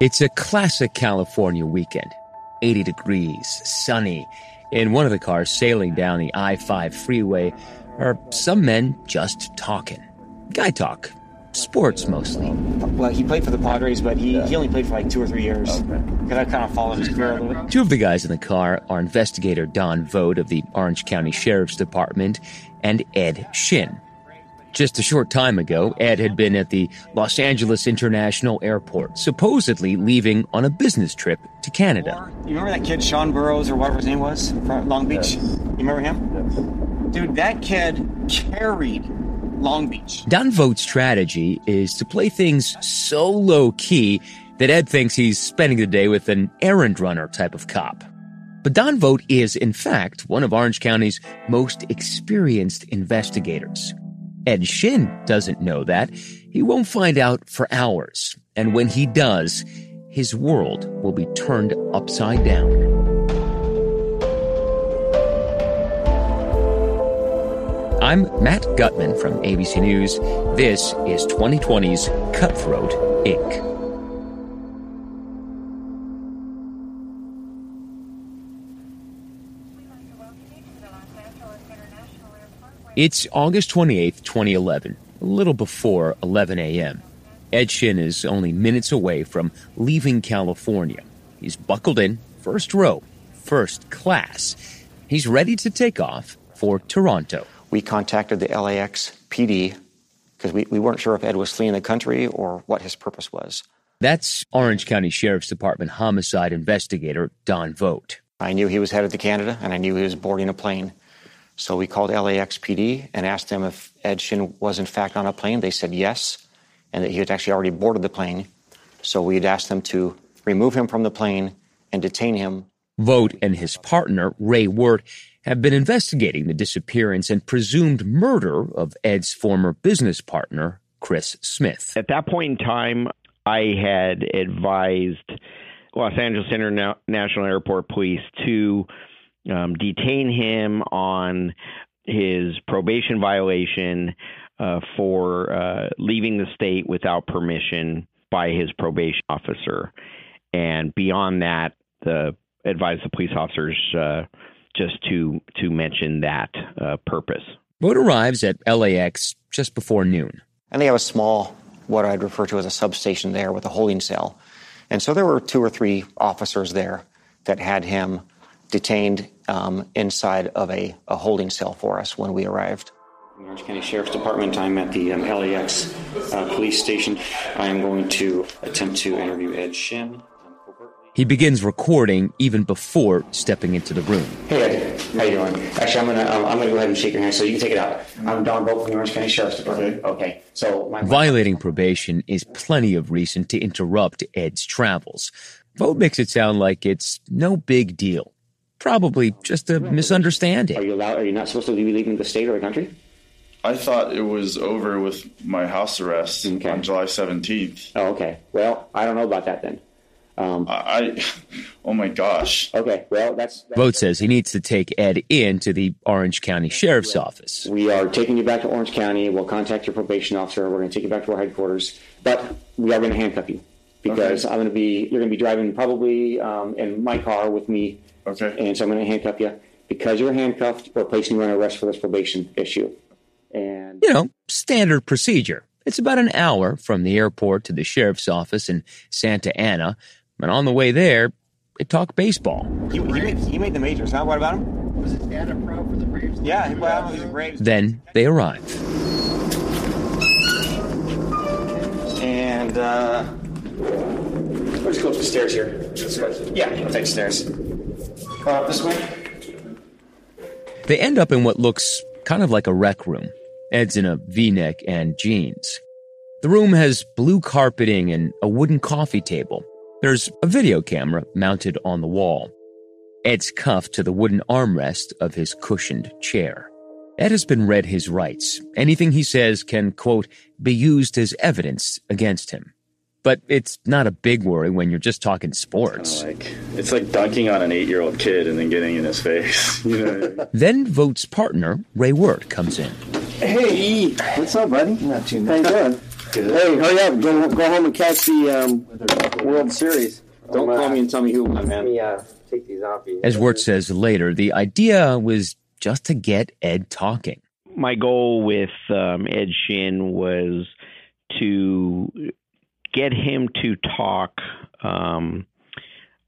It's a classic California weekend. 80 degrees, sunny. In one of the cars sailing down the I-5 freeway are some men just talking. Guy talk. Sports mostly. Well, he played for the Padres, but he only played for like 2 or 3 years. Okay. Because I kind of followed his career a little bit. Two of the guys in the car are investigator Don Voght of the Orange County Sheriff's Department and Ed Shin. Just a short time ago, Ed had been at the Los Angeles International Airport, supposedly leaving on a business trip to Canada. You remember that kid, Sean Burroughs, or whatever his name was, from Long Beach? Yes. You remember him? Yes. Dude, that kid carried Long Beach. Don Vogt's strategy is to play things so low-key that Ed thinks he's spending the day with an errand runner type of cop. But Don Voght is, in fact, one of Orange County's most experienced investigators. Ed Shin doesn't know that. He won't find out for hours. And when he does, his world will be turned upside down. I'm Matt Gutman from ABC News. This is 2020's Cutthroat, Inc. It's August 28th, 2011, a little before 11 a.m. Ed Shin is only minutes away from leaving California. He's buckled in, first row, first class. He's ready to take off for Toronto. We contacted the LAX PD because we weren't sure if Ed was fleeing the country or what his purpose was. That's Orange County Sheriff's Department homicide investigator Don Voght. I knew he was headed to Canada, and I knew he was boarding a plane. So we called LAXPD and asked them if Ed Shin was in fact on a plane. They said yes, and that he had actually already boarded the plane. So we had asked them to remove him from the plane and detain him. Vogt and his partner, Ray Wirt, have been investigating the disappearance and presumed murder of Ed's former business partner, Chris Smith. At that point in time, I had advised Los Angeles International Airport Police to detain him on his probation violation for leaving the state without permission by his probation officer. And beyond that, advised the police officers just to mention that purpose. Vogt arrives at LAX just before noon. And they have a small, what I'd refer to as a substation there with a holding cell. And so there were 2 or 3 officers there that had him detained inside of a holding cell for us when we arrived. Orange County Sheriff's Department. I'm at the LAX police station. I am going to attempt to interview Ed Shin. He begins recording even before stepping into the room. Hey, Ed. How you doing? Actually, I'm gonna go ahead and shake your hand so you can take it out. I'm Don Vogt from the Orange County Sheriff's Department. Okay. So violating probation is plenty of reason to interrupt Ed's travels. Vogt makes it sound like it's no big deal. Probably just a misunderstanding. Are you not supposed to be leaving the state or the country? I thought it was over with my house arrest on July 17th. Oh, okay. Well, I don't know about that then. Oh my gosh. Okay, well, that's Vogt says he needs to take Ed in to the Orange County Sheriff's Office. We are taking you back to Orange County. We'll contact your probation officer. We're going to take you back to our headquarters. But we are going to handcuff you because okay. You're going to be driving probably in my car with me. Okay. And so I'm going to handcuff you. Because you're handcuffed, we're placing you on arrest for this probation issue. And standard procedure. It's about an hour from the airport to the sheriff's office in Santa Ana. And on the way there, they talk baseball. He made the majors, huh? What about him? Was his dad a pro for the Braves? Yeah, well, he's a Braves. Then they arrive. And we'll just go up the stairs here. Yeah, I'll take the stairs. This way. They end up in what looks kind of like a rec room. Ed's in a V-neck and jeans. The room has blue carpeting and a wooden coffee table. There's a video camera mounted on the wall. Ed's cuffed to the wooden armrest of his cushioned chair. Ed has been read his rights. Anything he says can, quote, be used as evidence against him. But it's not a big worry when you're just talking sports. It's like dunking on an 8-year-old kid and then getting in his face. You know what I mean? Then Vogt's partner, Ray Wirt, comes in. Hey, what's up, buddy? Not too much. How you doing? Good. Hey, hurry up. Go home and catch the World Series. Don't call me and tell me who won, man. Yeah, take these off. As Wirt says later, the idea was just to get Ed talking. My goal with Ed Shin was to get him to talk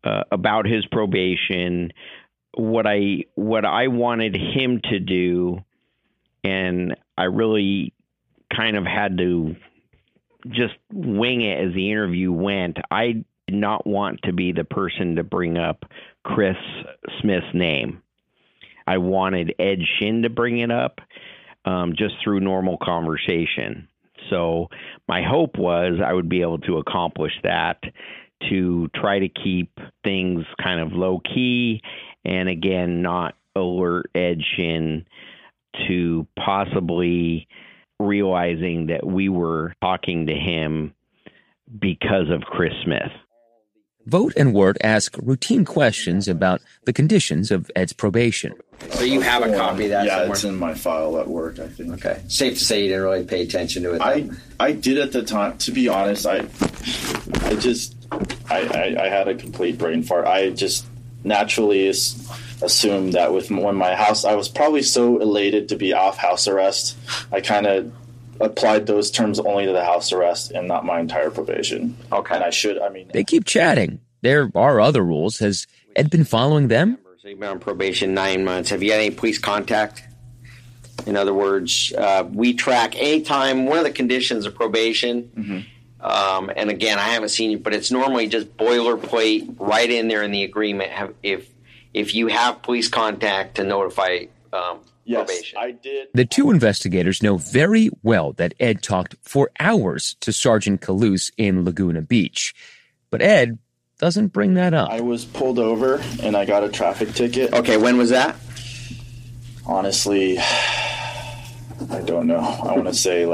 about his probation. What I wanted him to do, and I really kind of had to just wing it as the interview went. I did not want to be the person to bring up Chris Smith's name. I wanted Ed Shin to bring it up just through normal conversation. So my hope was I would be able to accomplish that, to try to keep things kind of low key and, again, not alert Ed Shin to possibly realizing that we were talking to him because of Chris Smith. Vogt and Wirt ask routine questions about the conditions of Ed's probation. So you have a copy of that somewhere? Yeah, it's in my file at work, I think. Okay. Safe to say you didn't really pay attention to it? I did at the time. To be honest, I had a complete brain fart. I just naturally assumed that when my house, I was probably so elated to be off house arrest, I kind of applied those terms only to the house arrest and not my entire probation. Okay. And they keep chatting. There are other rules. Has Ed been following them? So you've been on probation 9 months. Have you had any police contact? In other words, we track anytime one of the conditions of probation. Mm-hmm. And again, I haven't seen you, but it's normally just boilerplate right in there in the agreement. If you have police contact, to notify probation. I did. The two investigators know very well that Ed talked for hours to Sergeant Calouse in Laguna Beach, but Ed doesn't bring that up. I was pulled over and I got a traffic ticket. Okay, when was that? Honestly, I don't know. I want to say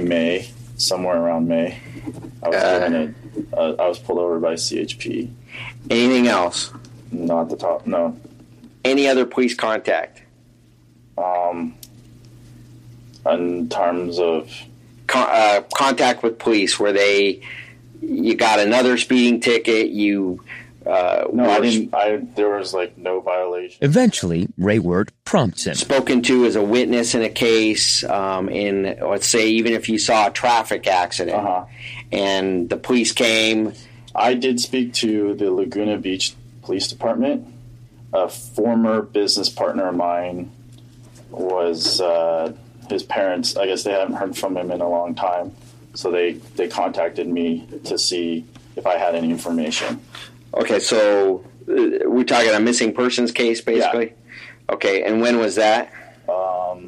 May. Somewhere around May, I was I was pulled over by CHP. Anything else? Not at the top, no. Any other police contact? In terms of contact with police, where you got another speeding ticket, you. No, I didn't. There was no violation. Eventually, Ray Wirt prompts him. Spoken to as a witness in a case, in, let's say, even if you saw a traffic accident, and the police came. I did speak to the Laguna Beach Police Department. A former business partner of mine was his parents. I guess they haven't heard from him in a long time, so they contacted me to see if I had any information. Okay, so we're talking a missing persons case, basically? Yeah. Okay, and when was that? I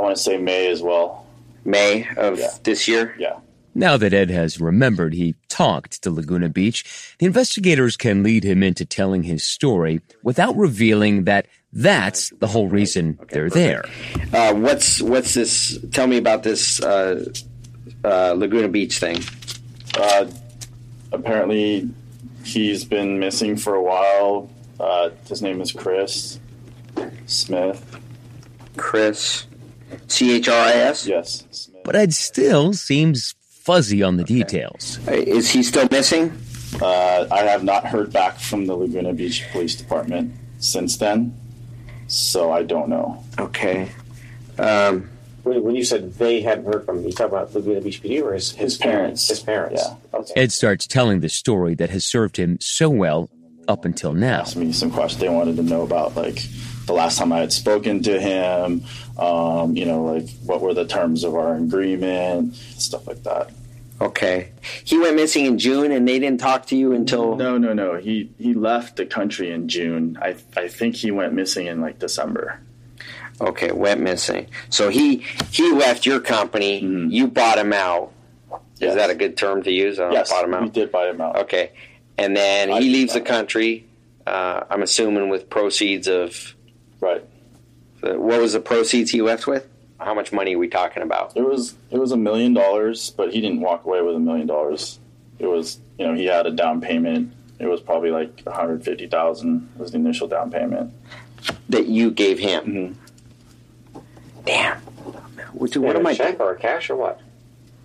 want to say May as well. May of this year? Yeah. Now that Ed has remembered he talked to Laguna Beach, the investigators can lead him into telling his story without revealing that that's the whole reason they're there. What's this? Tell me about this Laguna Beach thing. Apparently, he's been missing for a while. His name is Chris Smith. Chris. C-H-R-I-S? Yes. Smith. But Ed still seems fuzzy on the details. Is he still missing? I have not heard back from the Laguna Beach Police Department since then, so I don't know. Okay. When you said they hadn't heard from him, you talk about Laguna Beach PD or his parents? His parents. Yeah. Okay. Ed starts telling the story that has served him so well up until now. Asked me some questions. They wanted to know about, the last time I had spoken to him, what were the terms of our agreement, stuff like that. Okay. He went missing in June, and they didn't talk to you until... No. He left the country in June. I think he went missing in, December. Okay, went missing. So he left your company. Mm-hmm. You bought him out. Yes. Is that a good term to use? Yes, bought him out. We did buy him out. Okay. And then he leaves the country, I'm assuming with proceeds of... Right. What was the proceeds he left with? How much money are we talking about? It was $1 million, but he didn't walk away with $1 million. It was, he had a down payment. It was probably $150,000 was the initial down payment. That you gave him? Mm-hmm. Damn. What am I? Check or a cash or what?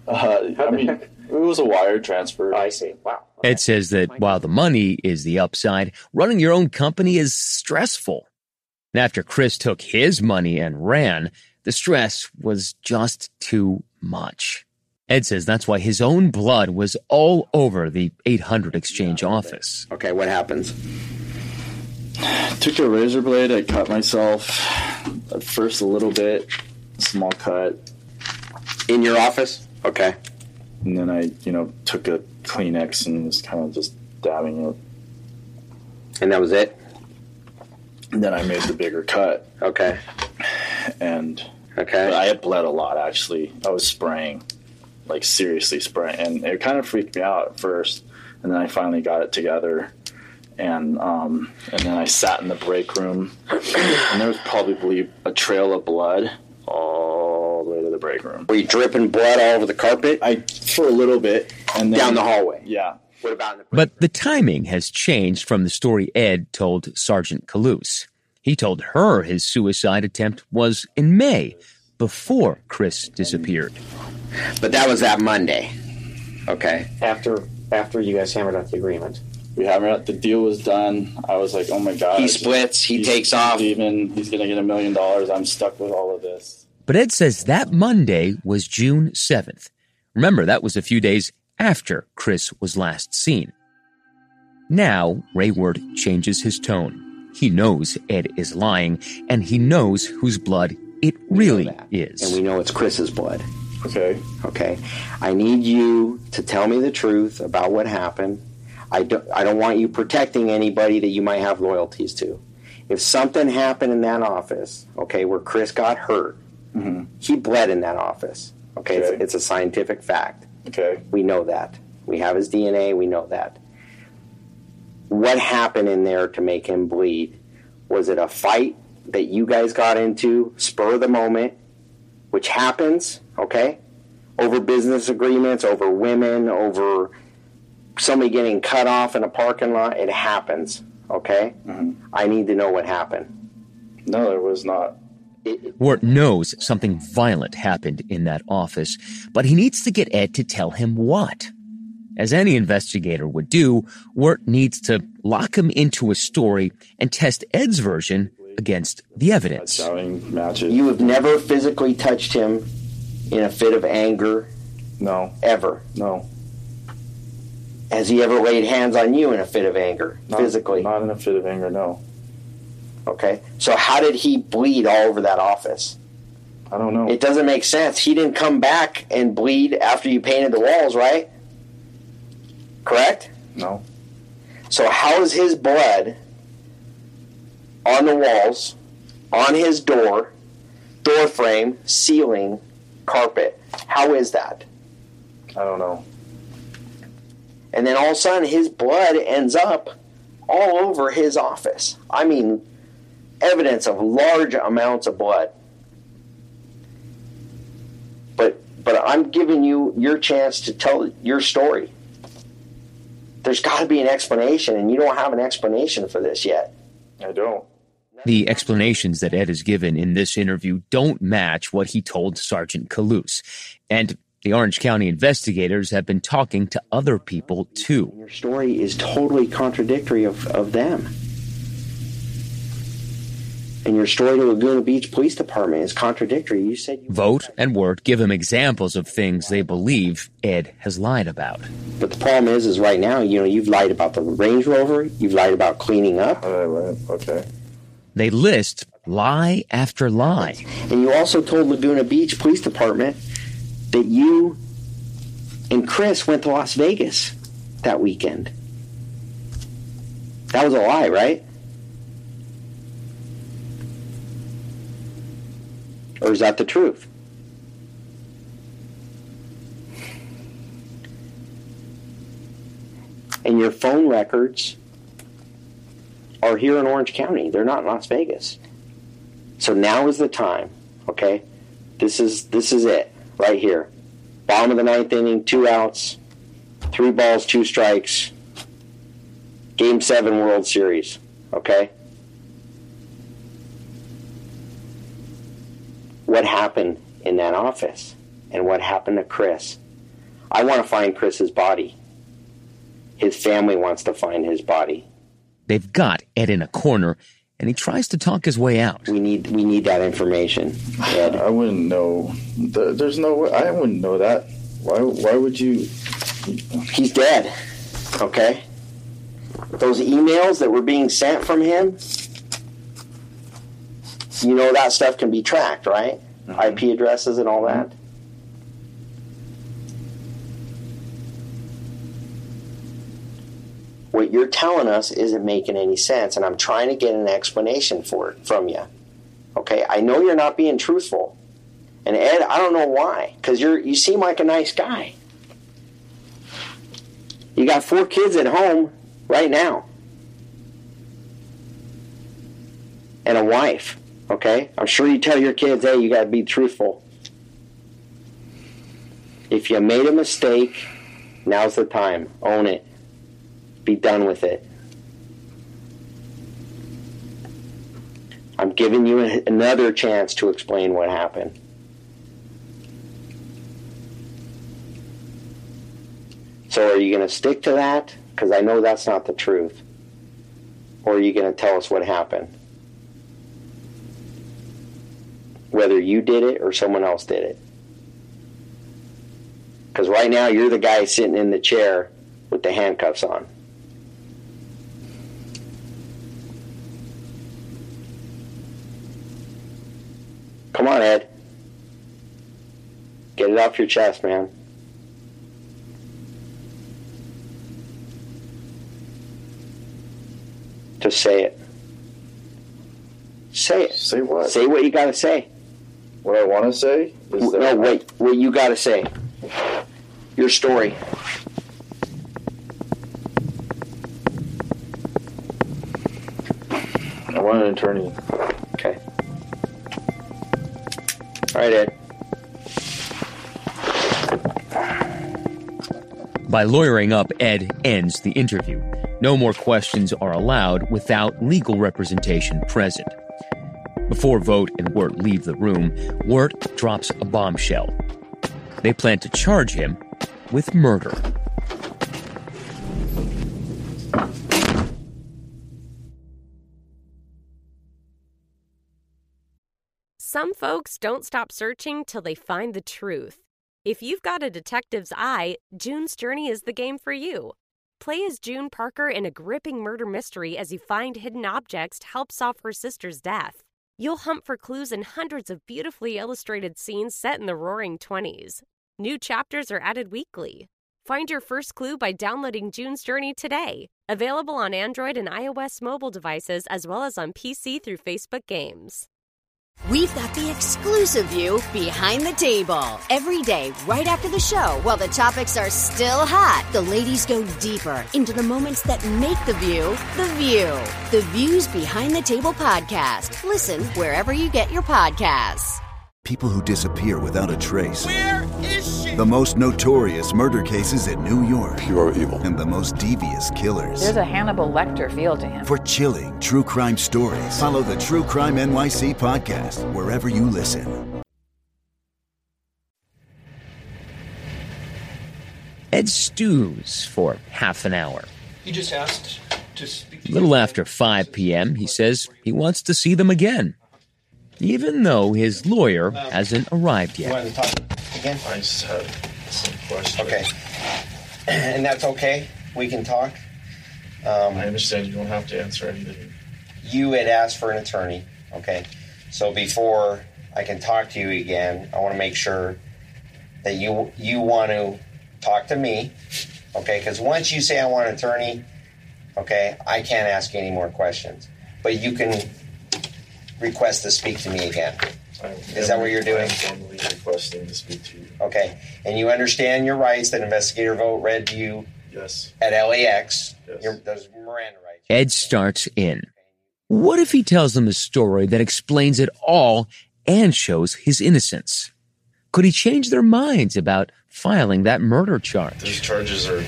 It was a wire transfer. I see. Wow. Okay. Ed says that while the money is the upside, running your own company is stressful. And after Chris took his money and ran, the stress was just too much. Ed says that's why his own blood was all over the 800 Exchange office. Okay, what happens? I took a razor blade. I cut myself at first a little bit, small cut. In your office? Okay. And then I, took a Kleenex and was kind of just dabbing it. And that was it? And then I made the bigger cut. Okay. And okay, I had bled a lot, actually. I was spraying, like seriously spraying. And it kind of freaked me out at first. And then I finally got it together. And then I sat in the break room. And there was probably a trail of blood all the way to the break room. Were you dripping blood all over the carpet? For a little bit. And then, down the hallway? Yeah. What about in the break room? The timing has changed from the story Ed told Sergeant Calouse. He told her his suicide attempt was in May, before Chris disappeared. But that was that Monday. Okay. After you guys hammered out the agreement. We hammered out, the deal was done. I was like, oh my God. He splits, he takes off. He's going to get $1 million. I'm stuck with all of this. But Ed says that Monday was June 7th. Remember, that was a few days after Chris was last seen. Now, Ray Wirt changes his tone. He knows Ed is lying, and he knows whose blood it really is. And we know it's Chris's blood. Okay. I need you to tell me the truth about what happened. I don't want you protecting anybody that you might have loyalties to. If something happened in that office, where Chris got hurt, mm-hmm. He bled in that office. Okay. It's a scientific fact. Okay. We know that. We have his DNA. We know that. What happened in there to make him bleed? Was it a fight that you guys got into, spur of the moment, which happens, over business agreements, over women, over somebody getting cut off in a parking lot? It happens, Mm-hmm. I need to know what happened. No, there was not. Wirt knows something violent happened in that office, but he needs to get Ed to tell him what. As any investigator would do, Wirt needs to lock him into a story and test Ed's version against the evidence. You have never physically touched him in a fit of anger? No. Ever? No. Has he ever laid hands on you in a fit of anger, physically? Not in a fit of anger, no. Okay. So how did he bleed all over that office? I don't know. It doesn't make sense. He didn't come back and bleed after you painted the walls, right? Correct? No. So how is his blood on the walls, on his door frame, ceiling, carpet? How is that? I don't know. And then all of a sudden his blood ends up all over his office. I mean, evidence of large amounts of blood. But I'm giving you your chance to tell your story. There's got to be an explanation, and you don't have an explanation for this yet. I don't. The explanations that Ed has given in this interview don't match what he told Sergeant Calouse. And the Orange County investigators have been talking to other people, too. Your story is totally contradictory of them. And your story to Laguna Beach Police Department is contradictory. You said Vogt and Wirt give him examples of things they believe Ed has lied about. But the problem is right now, you've lied about the Range Rover. You've lied about cleaning up. Okay. They list lie after lie. And you also told Laguna Beach Police Department that you and Chris went to Las Vegas that weekend. That was a lie, right? Or is that the truth? And your phone records are here in Orange County. They're not in Las Vegas. So now is the time, This is it, right here. Bottom of the ninth inning, 2 outs, 3 balls, 2 strikes, Game 7 World Series, What happened in that office and what happened to Chris. I want to find Chris's body. His family wants to find his body. They've got Ed in a corner, and he tries to talk his way out. We need that information, Ed. I wouldn't know. There's no way. I wouldn't know that. Why would you? He's dead, okay? Those emails that were being sent from him, you know that stuff can be tracked, right? Mm-hmm. IP addresses and all that. What you're telling us isn't making any sense, and I'm trying to get an explanation for it from you. Okay, I know you're not being truthful. And Ed, I don't know why, because you seem like a nice guy. You got 4 kids at home right now. And a wife, okay? I'm sure you tell your kids, hey, you got to be truthful. If you made a mistake, now's the time. Own it. Be done with it. I'm giving you another chance to explain what happened. So are you going to stick to that? Because I know that's not the truth. Or are you going to tell us what happened? Whether you did it or someone else did it. Because right now you're the guy sitting in the chair with the handcuffs on. Come on, Ed. Get it off your chest, man. Just say it. Say it. Say what? Say what you gotta say. What I wanna say? What you gotta say. Your story. I want an attorney. Okay. All right, Ed. By lawyering up, Ed ends the interview. No more questions are allowed without legal representation present. Before Vogt and Wirt leave the room, Wirt drops a bombshell. They plan to charge him with murder. Some folks don't stop searching till they find the truth. If you've got a detective's eye, June's Journey is the game for you. Play as June Parker in a gripping murder mystery as you find hidden objects to help solve her sister's death. You'll hunt for clues in hundreds of beautifully illustrated scenes set in the roaring 20s. New chapters are added weekly. Find your first clue by downloading June's Journey today. Available on Android and iOS mobile devices as well as on PC through Facebook Games. We've got the exclusive view behind the table. Every day, right after the show, while the topics are still hot, the ladies go deeper into the moments that make the view, the view. The View's Behind the Table podcast. Listen wherever you get your podcasts. People who disappear without a trace. Where is she? The most notorious murder cases in New York. Pure evil. And the most devious killers. There's a Hannibal Lecter feel to him. For chilling true crime stories, follow the True Crime NYC podcast wherever you listen. Ed stews for half an hour. He just asked to speak. A little after 5 p.m., he says he wants to see them again. Even though his lawyer hasn't arrived yet. You want to talk again? I just had some questions. Okay. And that's okay? We can talk? I understand you don't have to answer anything. You had asked for an attorney, okay? So before I can talk to you again, I want to make sure that you want to talk to me, okay? Because once you say I want an attorney, okay, I can't ask you any more questions. But you can request to speak to me again. Is that what you're doing? I'm formally requesting to speak to you. Okay. And you understand your rights that Investigator Vogt read to you? Yes. At LAX? Yes. Those Miranda rights. Ed starts in. What if he tells them a story that explains it all and shows his innocence? Could he change their minds about filing that murder charge? Those charges are,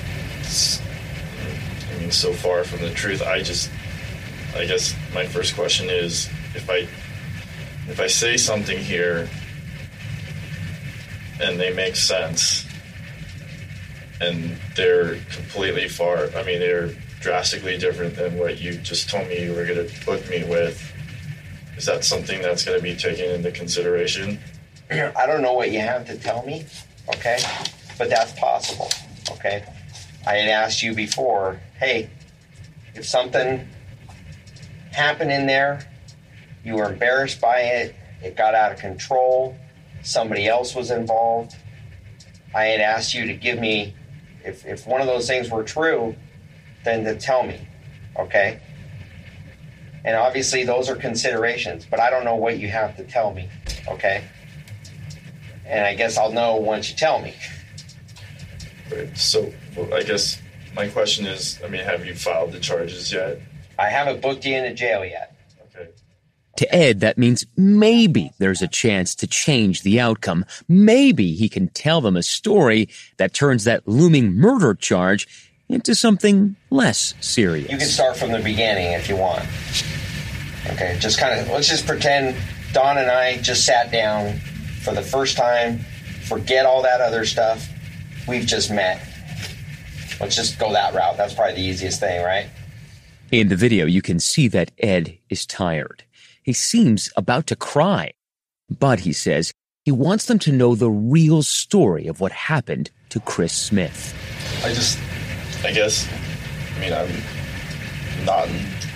so far from the truth. I guess my first question is, if I say something here and they make sense. And they're completely far. I mean, they're drastically different than what you just told me you were going to book me with. Is that something that's going to be taken into consideration? I don't know what you have to tell me, okay? But that's possible, okay? I had asked you before, hey, if something happened in there, you were embarrassed by it, it got out of control, somebody else was involved. I had asked you to give me, if one of those things were true, then to tell me, okay? And obviously those are considerations, but I don't know what you have to tell me, okay? And I guess I'll know once you tell me. Right. So I guess my question is, I mean, have you filed the charges yet? I haven't booked you into jail yet. Okay. To Ed, that means maybe there's a chance to change the outcome. Maybe he can tell them a story that turns that looming murder charge into something less serious. You can start from the beginning if you want. Okay, just kind of, let's just pretend Don and I just sat down for the first time, forget all that other stuff. We've just met. Let's just go that route. That's probably the easiest thing, right? In the video, you can see that Ed is tired. He seems about to cry. But he says he wants them to know the real story of what happened to Chris Smith. I mean, I'm not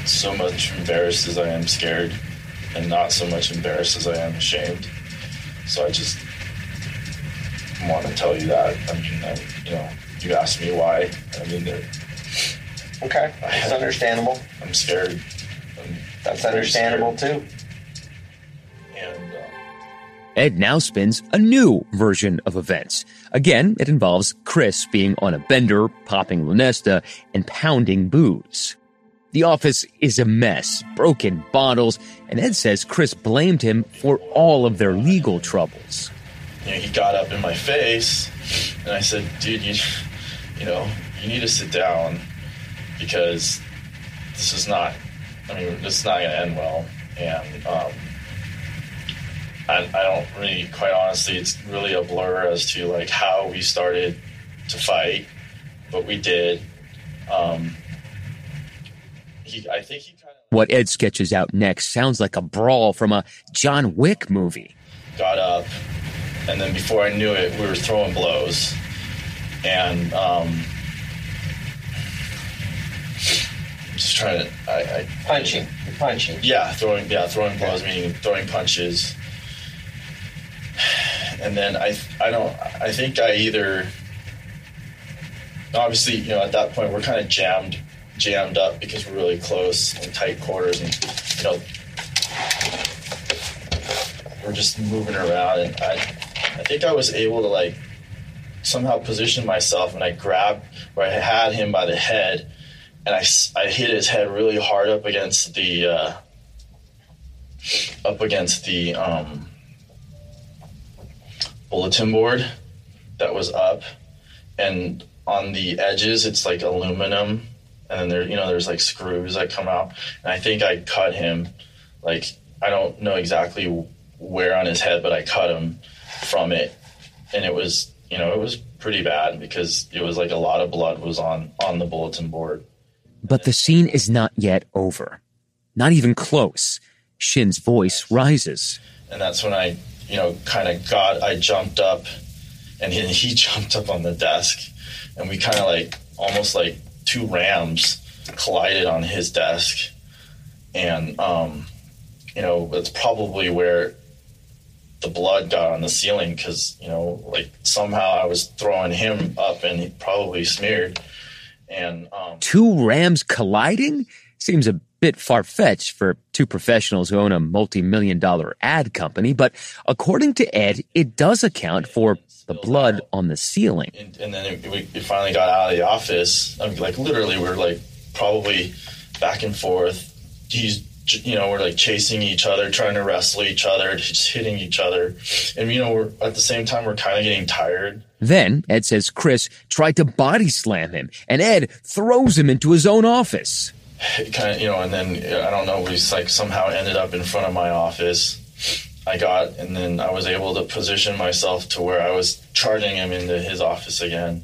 so much embarrassed as I am scared, and not so much embarrassed as I am ashamed. So I just want to tell you that. I mean, you asked me why. I mean, okay, it's understandable. I'm scared. That's understandable too. And Ed now spins a new version of events. Again, it involves Chris being on a bender, popping La Nesta, and pounding booze. The office is a mess, broken bottles, and Ed says Chris blamed him for all of their legal troubles. You know, he got up in my face, and I said, dude, you need to sit down because this is not going to end well. And I don't really, quite honestly, it's really a blur as to, like, how we started to fight, but we did. What Ed sketches out next sounds like a brawl from a John Wick movie. Got up. And then before I knew it, we were throwing blows. And I'm just trying to... punching. Punching. Yeah, throwing blows, meaning throwing punches. And then I think I either... Obviously, at that point, we're kind of jammed up because we're really close and tight quarters. And, we're just moving around. And I think I was able to somehow position myself, and I grabbed where I had him by the head, and I hit his head really hard up against the bulletin board that was up, and on the edges it's like aluminum, and then there's like screws that come out, and I think I cut him. I don't know exactly where on his head, but I cut him from it, and it was it was pretty bad because it was a lot of blood was on the bulletin board. But the scene is not yet over. Not even close. Shin's voice rises. And that's when I, I jumped up, and he jumped up on the desk, and we kind of almost two rams collided on his desk. And, that's probably where the blood got on the ceiling because, somehow I was throwing him up and he probably smeared. And two rams colliding seems a bit far-fetched for two professionals who own a multi-million-dollar ad company. But according to Ed, it does account for the blood on the ceiling. And then it finally got out of the office. I mean, literally, we're probably back and forth. He's we're chasing each other, trying to wrestle each other, just hitting each other. And, we're at the same time, we're kind of getting tired. Then Ed says Chris tried to body slam him, and Ed throws him into his own office. It kind of, and then I don't know, we somehow ended up in front of my office. I got, and then I was able to position myself to where I was charging him into his office again,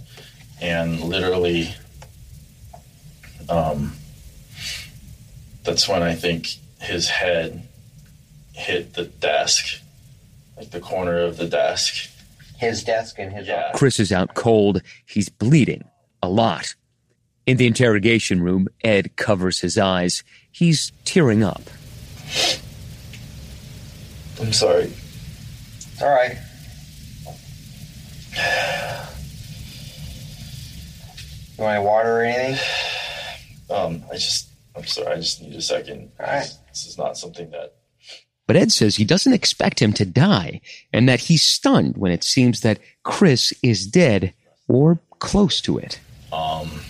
and literally that's when I think his head hit the desk, like the corner of the desk. His desk and his office. Chris is out cold. He's bleeding a lot. In the interrogation room, Ed covers his eyes. He's tearing up. I'm sorry. It's all right. You want any water or anything? I'm sorry, I just need a second. All right. This is not something that... But Ed says he doesn't expect him to die, and that he's stunned when it seems that Chris is dead or close to it.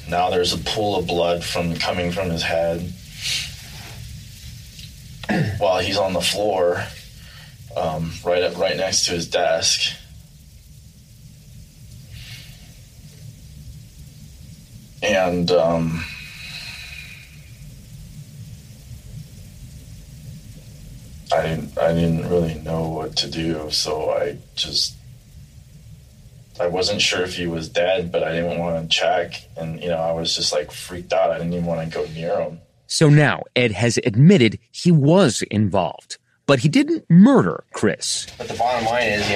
Now there's a pool of blood coming from his head while he's on the floor, right next to his desk. And I didn't really know what to do, so I wasn't sure if he was dead, but I didn't want to check. And, I was just like freaked out. I didn't even want to go near him. So now Ed has admitted he was involved, but he didn't murder Chris. But the bottom line is,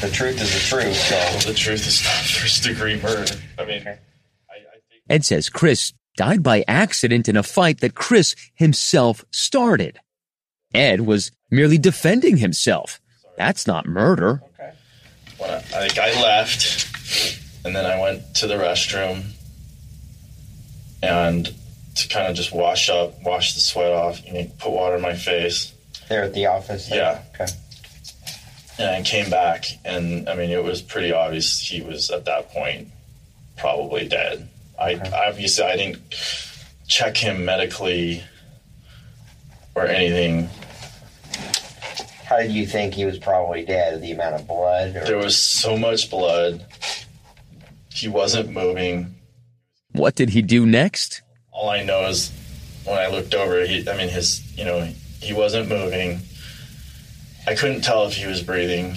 the truth is the truth. So. Well, the truth is not first degree murder. I mean, I think Ed says Chris died by accident in a fight that Chris himself started. Ed was merely defending himself. That's not murder. Okay. Well, I think I left, and then I went to the restroom and to kind of just wash the sweat off, put water in my face. There at the office? Yeah. Okay. And I came back, and, it was pretty obvious he was, at that point, probably dead. Okay. Obviously, I didn't check him medically or anything. How did you think he was probably dead? The amount of blood? There was so much blood. He wasn't moving. What did he do next? All I know is when I looked over, he wasn't moving. I couldn't tell if he was breathing.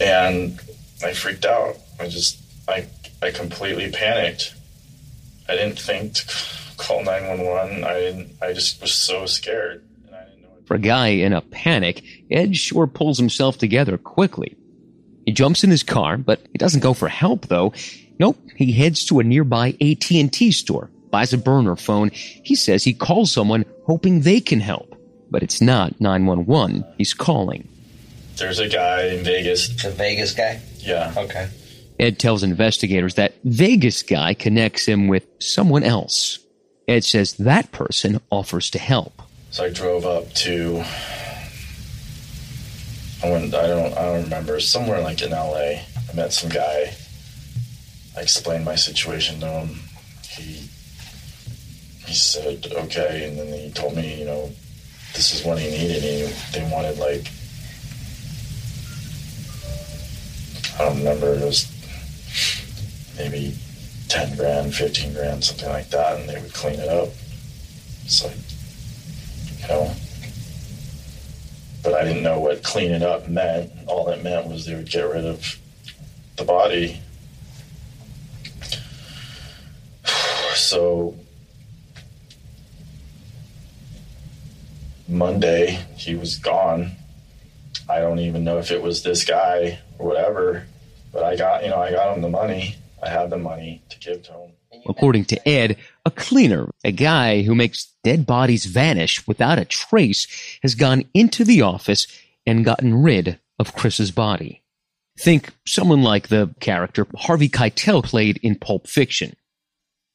And I freaked out. I completely panicked. I didn't think to call 911. I just was so scared. And I didn't know what. For a guy in a panic, Ed sure pulls himself together quickly. He jumps in his car, but he doesn't go for help, though. Nope, he heads to a nearby AT&T store, buys a burner phone. He says he calls someone hoping they can help, but it's not 911 he's calling. There's a guy in Vegas. The Vegas guy? Yeah. Okay. Ed tells investigators that Vegas guy connects him with someone else. Ed says that person offers to help. So I drove up to, I don't remember, somewhere like in L.A. I met some guy. I explained my situation to him. He said, okay, and then he told me, this is what he needed. They wanted, I don't remember, it was maybe 10 grand, 15 grand, something like that, and they would clean it up. It's but I didn't know what clean it up meant. All it meant was they would get rid of the body. So Monday, he was gone. I don't even know if it was this guy or whatever, but I got him the money. I had the money to give to him. According to Ed, a cleaner, a guy who makes dead bodies vanish without a trace, has gone into the office and gotten rid of Chris's body. Think someone like the character Harvey Keitel played in Pulp Fiction.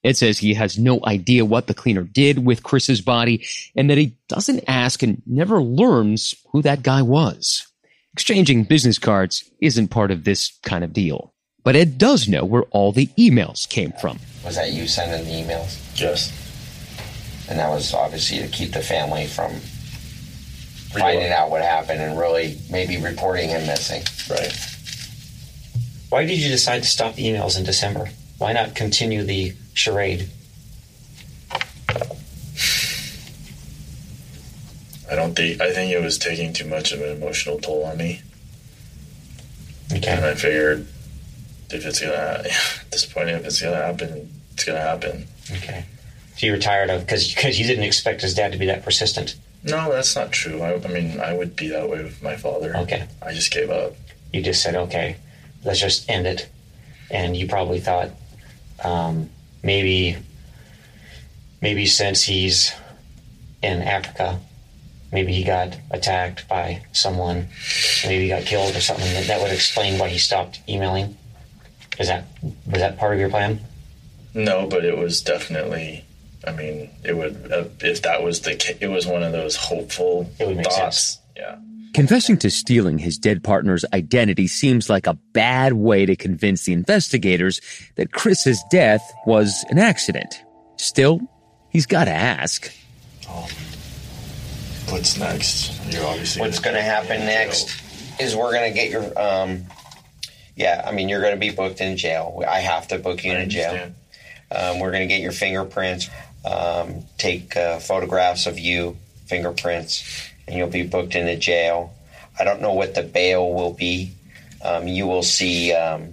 Ed says he has no idea what the cleaner did with Chris's body and that he doesn't ask and never learns who that guy was. Exchanging business cards isn't part of this kind of deal. But Ed does know where all the emails came from. Was that you sending the emails? Yes. And that was obviously to keep the family from finding out what happened and really maybe reporting him missing. Right. Why did you decide to stop the emails in December? Why not continue the charade? I think it was taking too much of an emotional toll on me. Okay. And I figured if it's going to happen, it's going to happen. Okay. So you were tired of, because you didn't expect his dad to be that persistent. No, that's not true. I mean, I would be that way with my father. Okay. I just gave up. You just said, okay, let's just end it. And you probably thought, maybe since he's in Africa, maybe he got attacked by someone, maybe he got killed or something, that would explain why he stopped emailing. Was that part of your plan? No, but it was definitely, I mean, it would, if that was the case, it was one of those hopeful thoughts. Yeah. Confessing to stealing his dead partner's identity seems like a bad way to convince the investigators that Chris's death was an accident. Still, he's got to ask. Oh, what's next? You're obviously what's going to happen next is we're going to get your, you're going to be booked in jail. I have to book you in jail. We're going to get your fingerprints, take photographs of you, fingerprints, and you'll be booked into jail. I don't know what the bail will be. You will see... I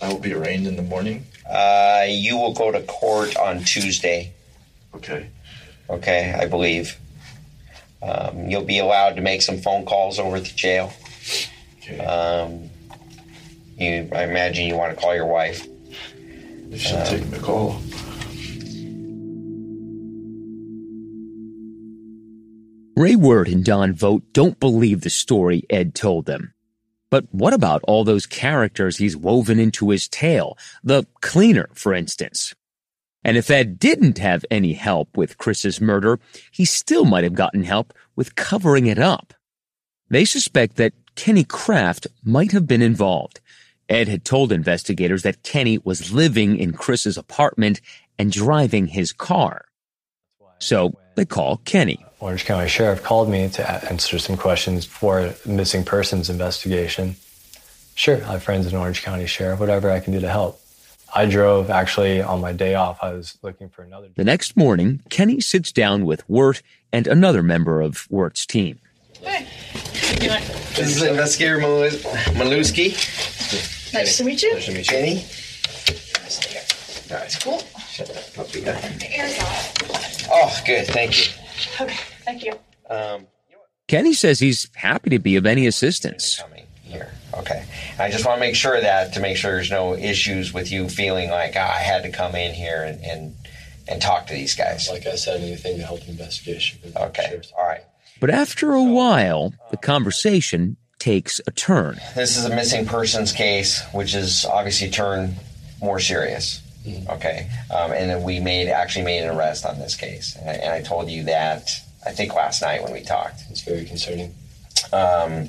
will be arraigned in the morning? You will go to court on Tuesday. Okay. Okay, I believe. You'll be allowed to make some phone calls over at the jail. Okay. I imagine you want to call your wife. You should take the call. Ray Wirt and Don Vogt don't believe the story Ed told them. But what about all those characters he's woven into his tale? The cleaner, for instance. And if Ed didn't have any help with Chris's murder, he still might have gotten help with covering it up. They suspect that Kenny Kraft might have been involved. Ed had told investigators that Kenny was living in Chris's apartment and driving his car. So they call Kenny. Orange County Sheriff called me to answer some questions for a missing persons investigation. Sure, I have friends in Orange County Sheriff, whatever I can do to help. I drove actually on my day off. I was looking for another. The next morning, Kenny sits down with Wirt and another member of Wirt's team. Hey, this is Investigator Maluski. Nice to meet you. Nice to meet you. Kenny. Nice to meet you. All right, cool. Shut that puppy up. The air's off. Oh, good. Thank you. Okay, thank you. Kenny says he's happy to be of any assistance. Coming here, okay. I just want to make sure there's no issues with you feeling like I had to come in here and talk to these guys. Like I said, anything to help the investigation. Okay, all right. But after a while, the conversation takes a turn. This is a missing persons case, which is obviously turned more serious. Okay, and then we made an arrest on this case, and I told you that I think last night when we talked. It's very concerning. I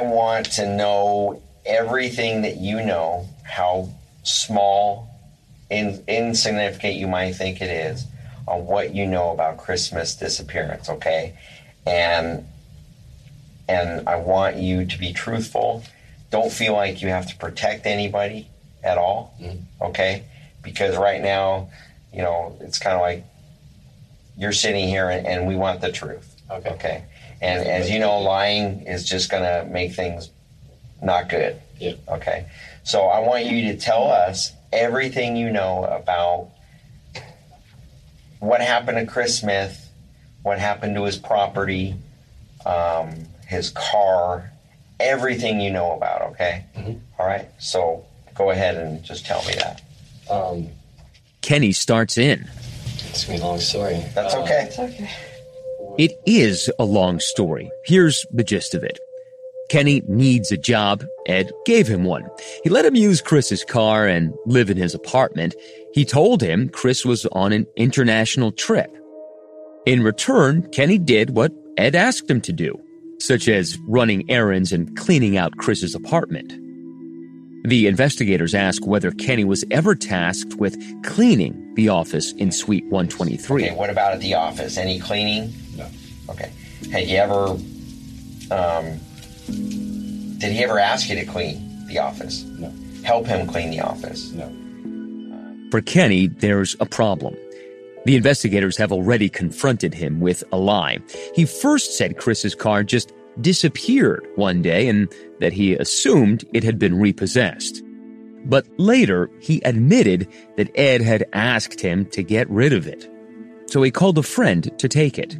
want to know everything that you know, how small and insignificant you might think it is, on what you know about Chris Smith's disappearance. Okay, and I want you to be truthful. Don't feel like you have to protect anybody at all, okay? Because right now, you know, it's kind of like you're sitting here and we want the truth, okay? And as you know, lying is just going to make things not good, okay? So I want you to tell us everything you know about what happened to Chris Smith, what happened to his property, his car, everything you know about, okay? All right, so... go ahead and just tell me that. Kenny starts in. It's going to be a long story. That's okay. It's okay. It is a long story. Here's the gist of it. Kenny needs a job. Ed gave him one. He let him use Chris's car and live in his apartment. He told him Chris was on an international trip. In return, Kenny did what Ed asked him to do, such as running errands and cleaning out Chris's apartment. The investigators ask whether Kenny was ever tasked with cleaning the office in Suite 123. Okay, what about at the office? Any cleaning? No. Okay. Had you ever, did he ever ask you to clean the office? No. Help him clean the office? No. For Kenny, there's a problem. The investigators have already confronted him with a lie. He first said Chris's car just disappeared one day and that he assumed it had been repossessed. But later, he admitted that Ed had asked him to get rid of it. So he called a friend to take it.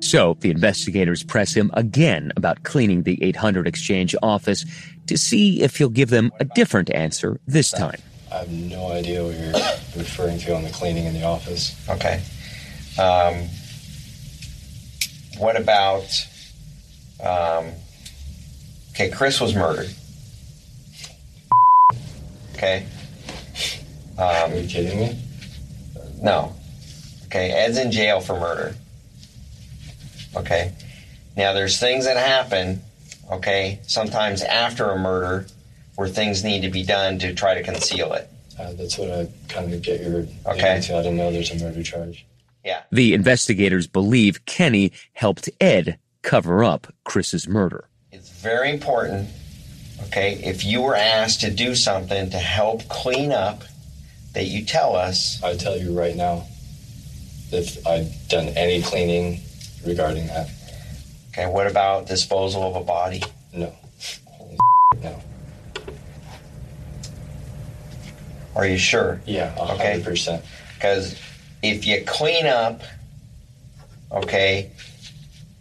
So the investigators press him again about cleaning the 800 Exchange office to see if he'll give them a different answer this time. I have no idea what you're referring to on the cleaning in the office. Okay. What about... okay, Chris was murdered. Okay. Are you kidding me? No. Okay, Ed's in jail for murder. Okay. Now, there's things that happen, okay, sometimes after a murder where things need to be done to try to conceal it. That's what I kind of get your... Okay. I didn't know there's a murder charge. Yeah. The investigators believe Kenny helped Ed cover up Chris's murder. It's very important, okay, if you were asked to do something to help clean up, that you tell us. I tell you right now, if I've done any cleaning regarding that. Okay, what about disposal of a body? No. Holy no. Are you sure? Yeah, 100%. Okay? Because if you clean up, okay,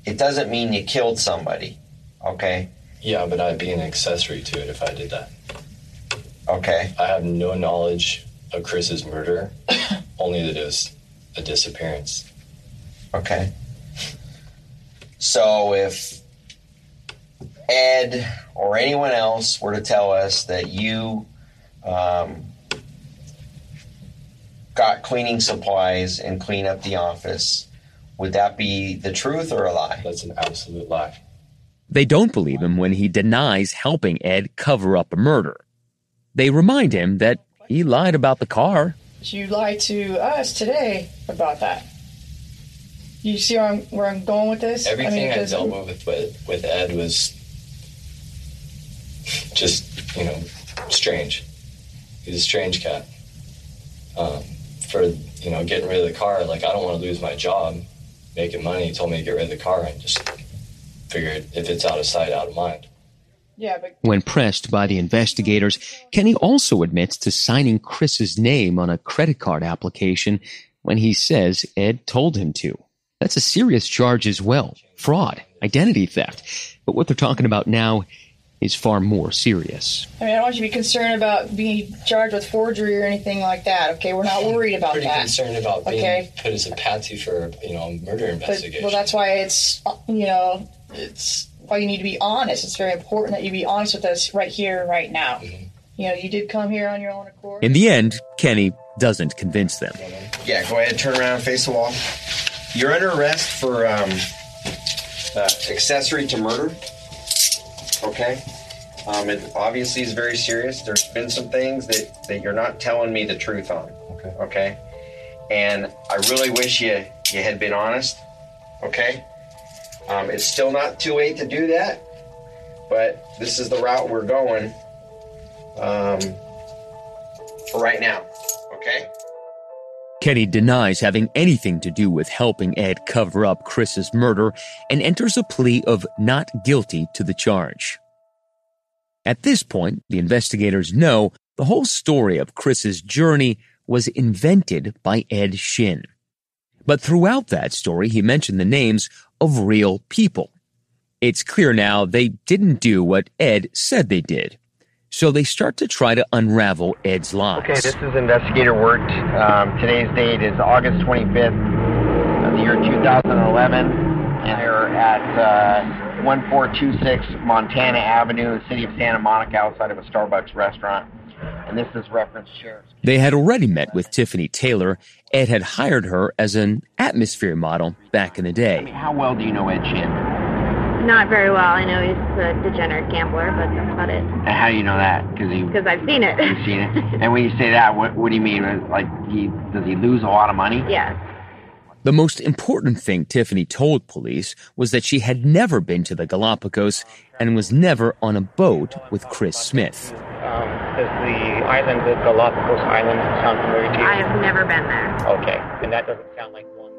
it doesn't mean you killed somebody, okay? Yeah, but I'd be an accessory to it if I did that. Okay. I have no knowledge of Chris's murder, only that it was a disappearance. Okay. So if Ed or anyone else were to tell us that you got cleaning supplies and cleaned up the office, would that be the truth or a lie? That's an absolute lie. They don't believe him when he denies helping Ed cover up a murder. They remind him that he lied about the car. You lied to us today about that. You see where I'm going with this? Everything I dealt with Ed was just, you know, strange. He's a strange cat. For, you know, getting rid of the car, like, I don't want to lose my job, making money. He told me to get rid of the car and just figured if it's out of sight, out of mind. Yeah, but when pressed by the investigators, Kenny also admits to signing Chris's name on a credit card application when he says Ed told him to. That's a serious charge as well. Fraud, identity theft. But what they're talking about now is far more serious. I mean, I don't want you to be concerned about being charged with forgery or anything like that, okay? We're not worried about that. Pretty concerned about being put as a patsy for, you know, a murder investigation. Well, that's why it's, you know, it's why you need to be honest. It's very important that you be honest with us right here, right now. Mm-hmm. You know, you did come here on your own accord. In the end, Kenny doesn't convince them. Yeah, go ahead, turn around, face the wall. You're under arrest for accessory to murder, okay? It obviously is very serious. There's been some things that you're not telling me the truth on, okay? And I really wish you had been honest, okay? It's still not too late to do that, but this is the route we're going for right now, okay? Kenny denies having anything to do with helping Ed cover up Chris's murder and enters a plea of not guilty to the charge. At this point, the investigators know the whole story of Chris's journey was invented by Ed Shin. But throughout that story, he mentioned the names of real people. It's clear now they didn't do what Ed said they did. So they start to try to unravel Ed's lies. Okay, this is Investigator Wirt. Today's date is August 25th of the year 2011. And they're at 1426 Montana Avenue, the city of Santa Monica, outside of a Starbucks restaurant. And this is reference sheriff's. They had already met with Tiffany Taylor. Ed had hired her as an atmosphere model back in the day. I mean, how well do you know Ed Shin? Not very well. I know he's a degenerate gambler, but that's about it. And how do you know that? Because I've seen it. You've seen it? And when you say that, what do you mean? Like, does he lose a lot of money? Yes. The most important thing Tiffany told police was that she had never been to the Galapagos and was never on a boat with Chris Smith. Does the island, the Los Coast Island, sound familiar to you? I have never been there. Okay, and that doesn't sound like one.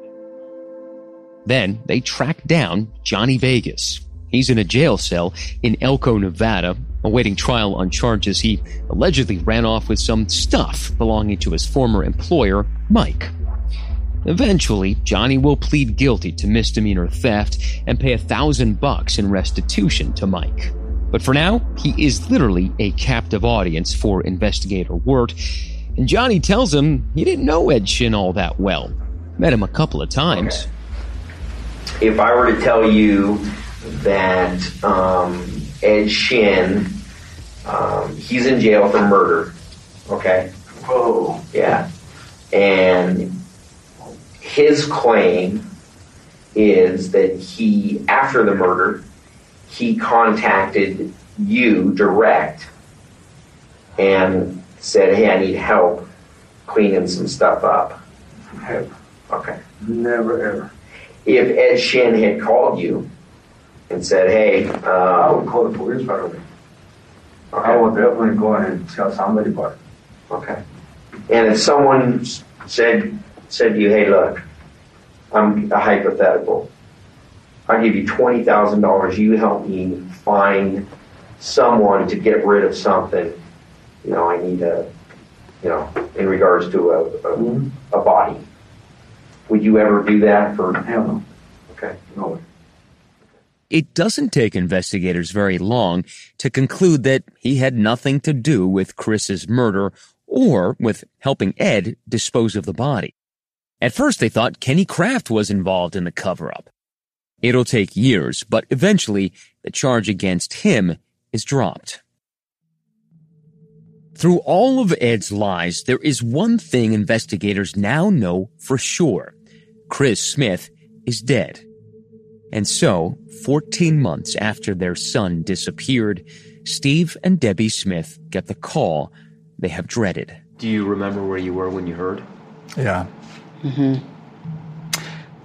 Then they track down Johnny Vegas. He's in a jail cell in Elko, Nevada, awaiting trial on charges he allegedly ran off with some stuff belonging to his former employer, Mike. Eventually, Johnny will plead guilty to misdemeanor theft and pay $1,000 in restitution to Mike. But for now, he is literally a captive audience for Investigator Wirt, and Johnny tells him he didn't know Ed Shin all that well. Met him a couple of times. Okay. If I were to tell you that Ed Shin, he's in jail for murder, okay? Whoa. Yeah. And his claim is that he, after the murder, he contacted you direct and said, hey, I need help cleaning some stuff up. Never. Okay. Never, ever. If Ed Shin had called you and said, hey... I would call the police right away. Okay. I would definitely go in and tell somebody about it. Okay. And if someone said to you, hey, look, I'm a hypothetical. I'll give you $20,000. You help me find someone to get rid of something. You know, I need a, you know, in regards to a body. Would you ever do that for? Hell no. Okay. No. It doesn't take investigators very long to conclude that he had nothing to do with Chris's murder or with helping Ed dispose of the body. At first, they thought Kenny Kraft was involved in the cover-up. It'll take years, but eventually the charge against him is dropped. Through all of Ed's lies, there is one thing investigators now know for sure. Chris Smith is dead. And so, 14 months after their son disappeared, Steve and Debbie Smith get the call they have dreaded. Do you remember where you were when you heard? Yeah. Mm-hmm.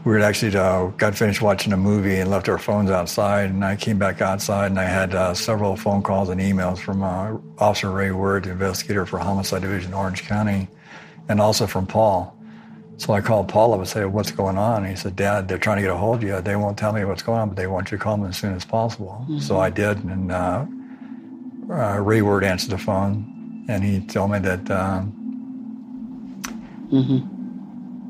We had actually got finished watching a movie and left our phones outside, and I came back outside, and I had several phone calls and emails from Officer Ray Wirt, the investigator for Homicide Division, Orange County, and also from Paul. So I called Paul up and said, what's going on? And he said, Dad, they're trying to get a hold of you. They won't tell me what's going on, but they want you to call them as soon as possible. Mm-hmm. So I did, and Ray Wirt answered the phone, and he told me that...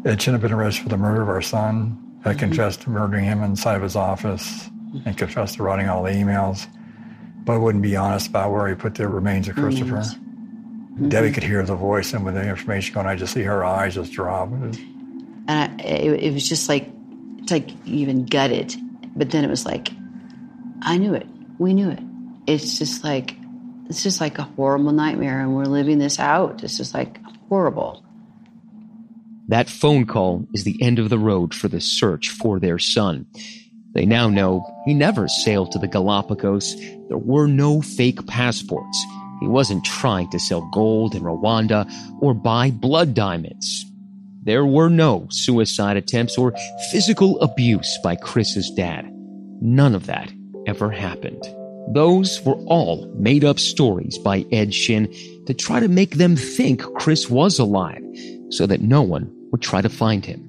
Ed Shin had been arrested for the murder of our son, had confessed to murdering him inside of his office, and confessed to writing all the emails, but wouldn't be honest about where he put the remains of Christopher. Mm-hmm. Debbie could hear the voice, and with the information going, I just see her eyes just drop. And it was just like, it's like even gutted. But then it was like, I knew it. We knew it. It's just like a horrible nightmare, and we're living this out. It's just like horrible. That phone call is the end of the road for the search for their son. They now know he never sailed to the Galapagos. There were no fake passports. He wasn't trying to sell gold in Rwanda or buy blood diamonds. There were no suicide attempts or physical abuse by Chris's dad. None of that ever happened. Those were all made-up stories by Ed Shin to try to make them think Chris was alive, so that no one would try to find him.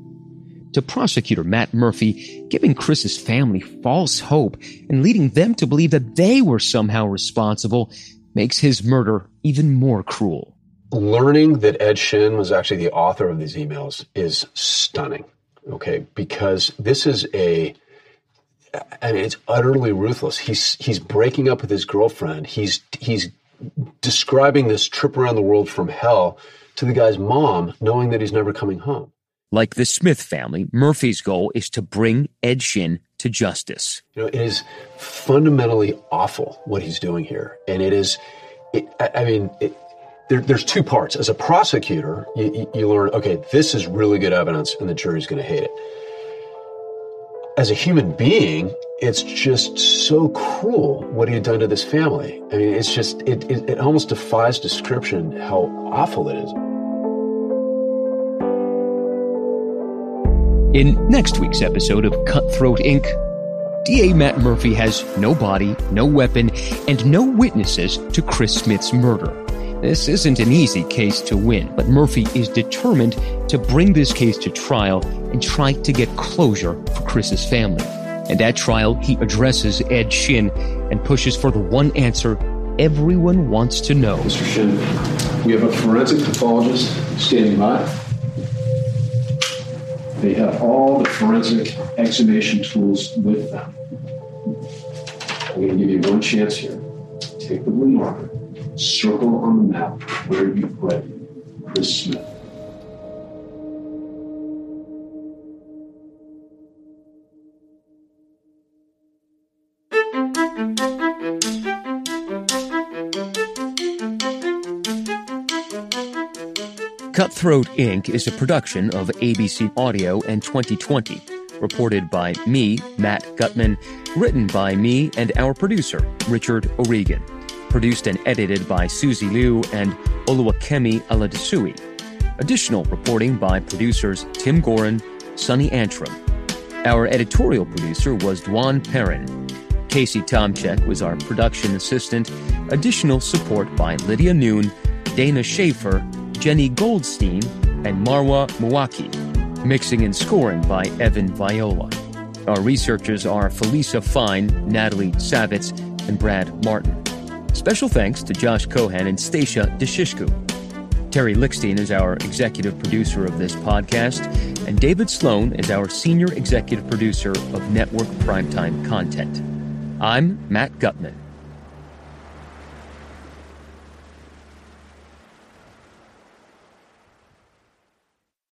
To prosecutor Matt Murphy, giving Chris's family false hope and leading them to believe that they were somehow responsible makes his murder even more cruel. Learning that Ed Shin was actually the author of these emails is stunning, okay? Because this is it's utterly ruthless. He's breaking up with his girlfriend. He's describing this trip around the world from hell to the guy's mom, knowing that he's never coming home. Like the Smith family, Murphy's goal is to bring Ed Shin to justice. You know, it is fundamentally awful what he's doing here. And it is, there's two parts. As a prosecutor, you learn, okay, this is really good evidence and the jury's going to hate it. As a human being, it's just so cruel what he had done to this family. I mean, it's just, it almost defies description how awful it is. In next week's episode of Cutthroat Inc., DA Matt Murphy has no body, no weapon, and no witnesses to Chris Smith's murder. This isn't an easy case to win, but Murphy is determined to bring this case to trial and try to get closure for Chris's family. And at trial, he addresses Ed Shin and pushes for the one answer everyone wants to know. Mr. Shin, we have a forensic pathologist standing by. They have all the forensic exhumation tools with them. I'm going to give you one chance here. Take the blue marker, circle on the map where you put Chris Smith. Cutthroat Inc. is a production of ABC Audio and 20/20, reported by me, Matt Gutman, written by me and our producer, Richard O'Regan, produced and edited by Susie Liu and Oluwakemi Aladesui. Additional reporting by producers Tim Gorin, Sonny Antrim. Our editorial producer was Dwan Perrin. Casey Tomczyk was our production assistant. Additional support by Lydia Noon, Dana Schaefer, Jenny Goldstein, and Marwa Muwaki. Mixing and scoring by Evan Viola. Our researchers are Felisa Fine, Natalie Savitz, and Brad Martin. Special thanks to Josh Cohen and Stacia DeShishku. Terry Lickstein is our executive producer of this podcast, and David Sloan is our senior executive producer of network primetime content. I'm Matt Gutman.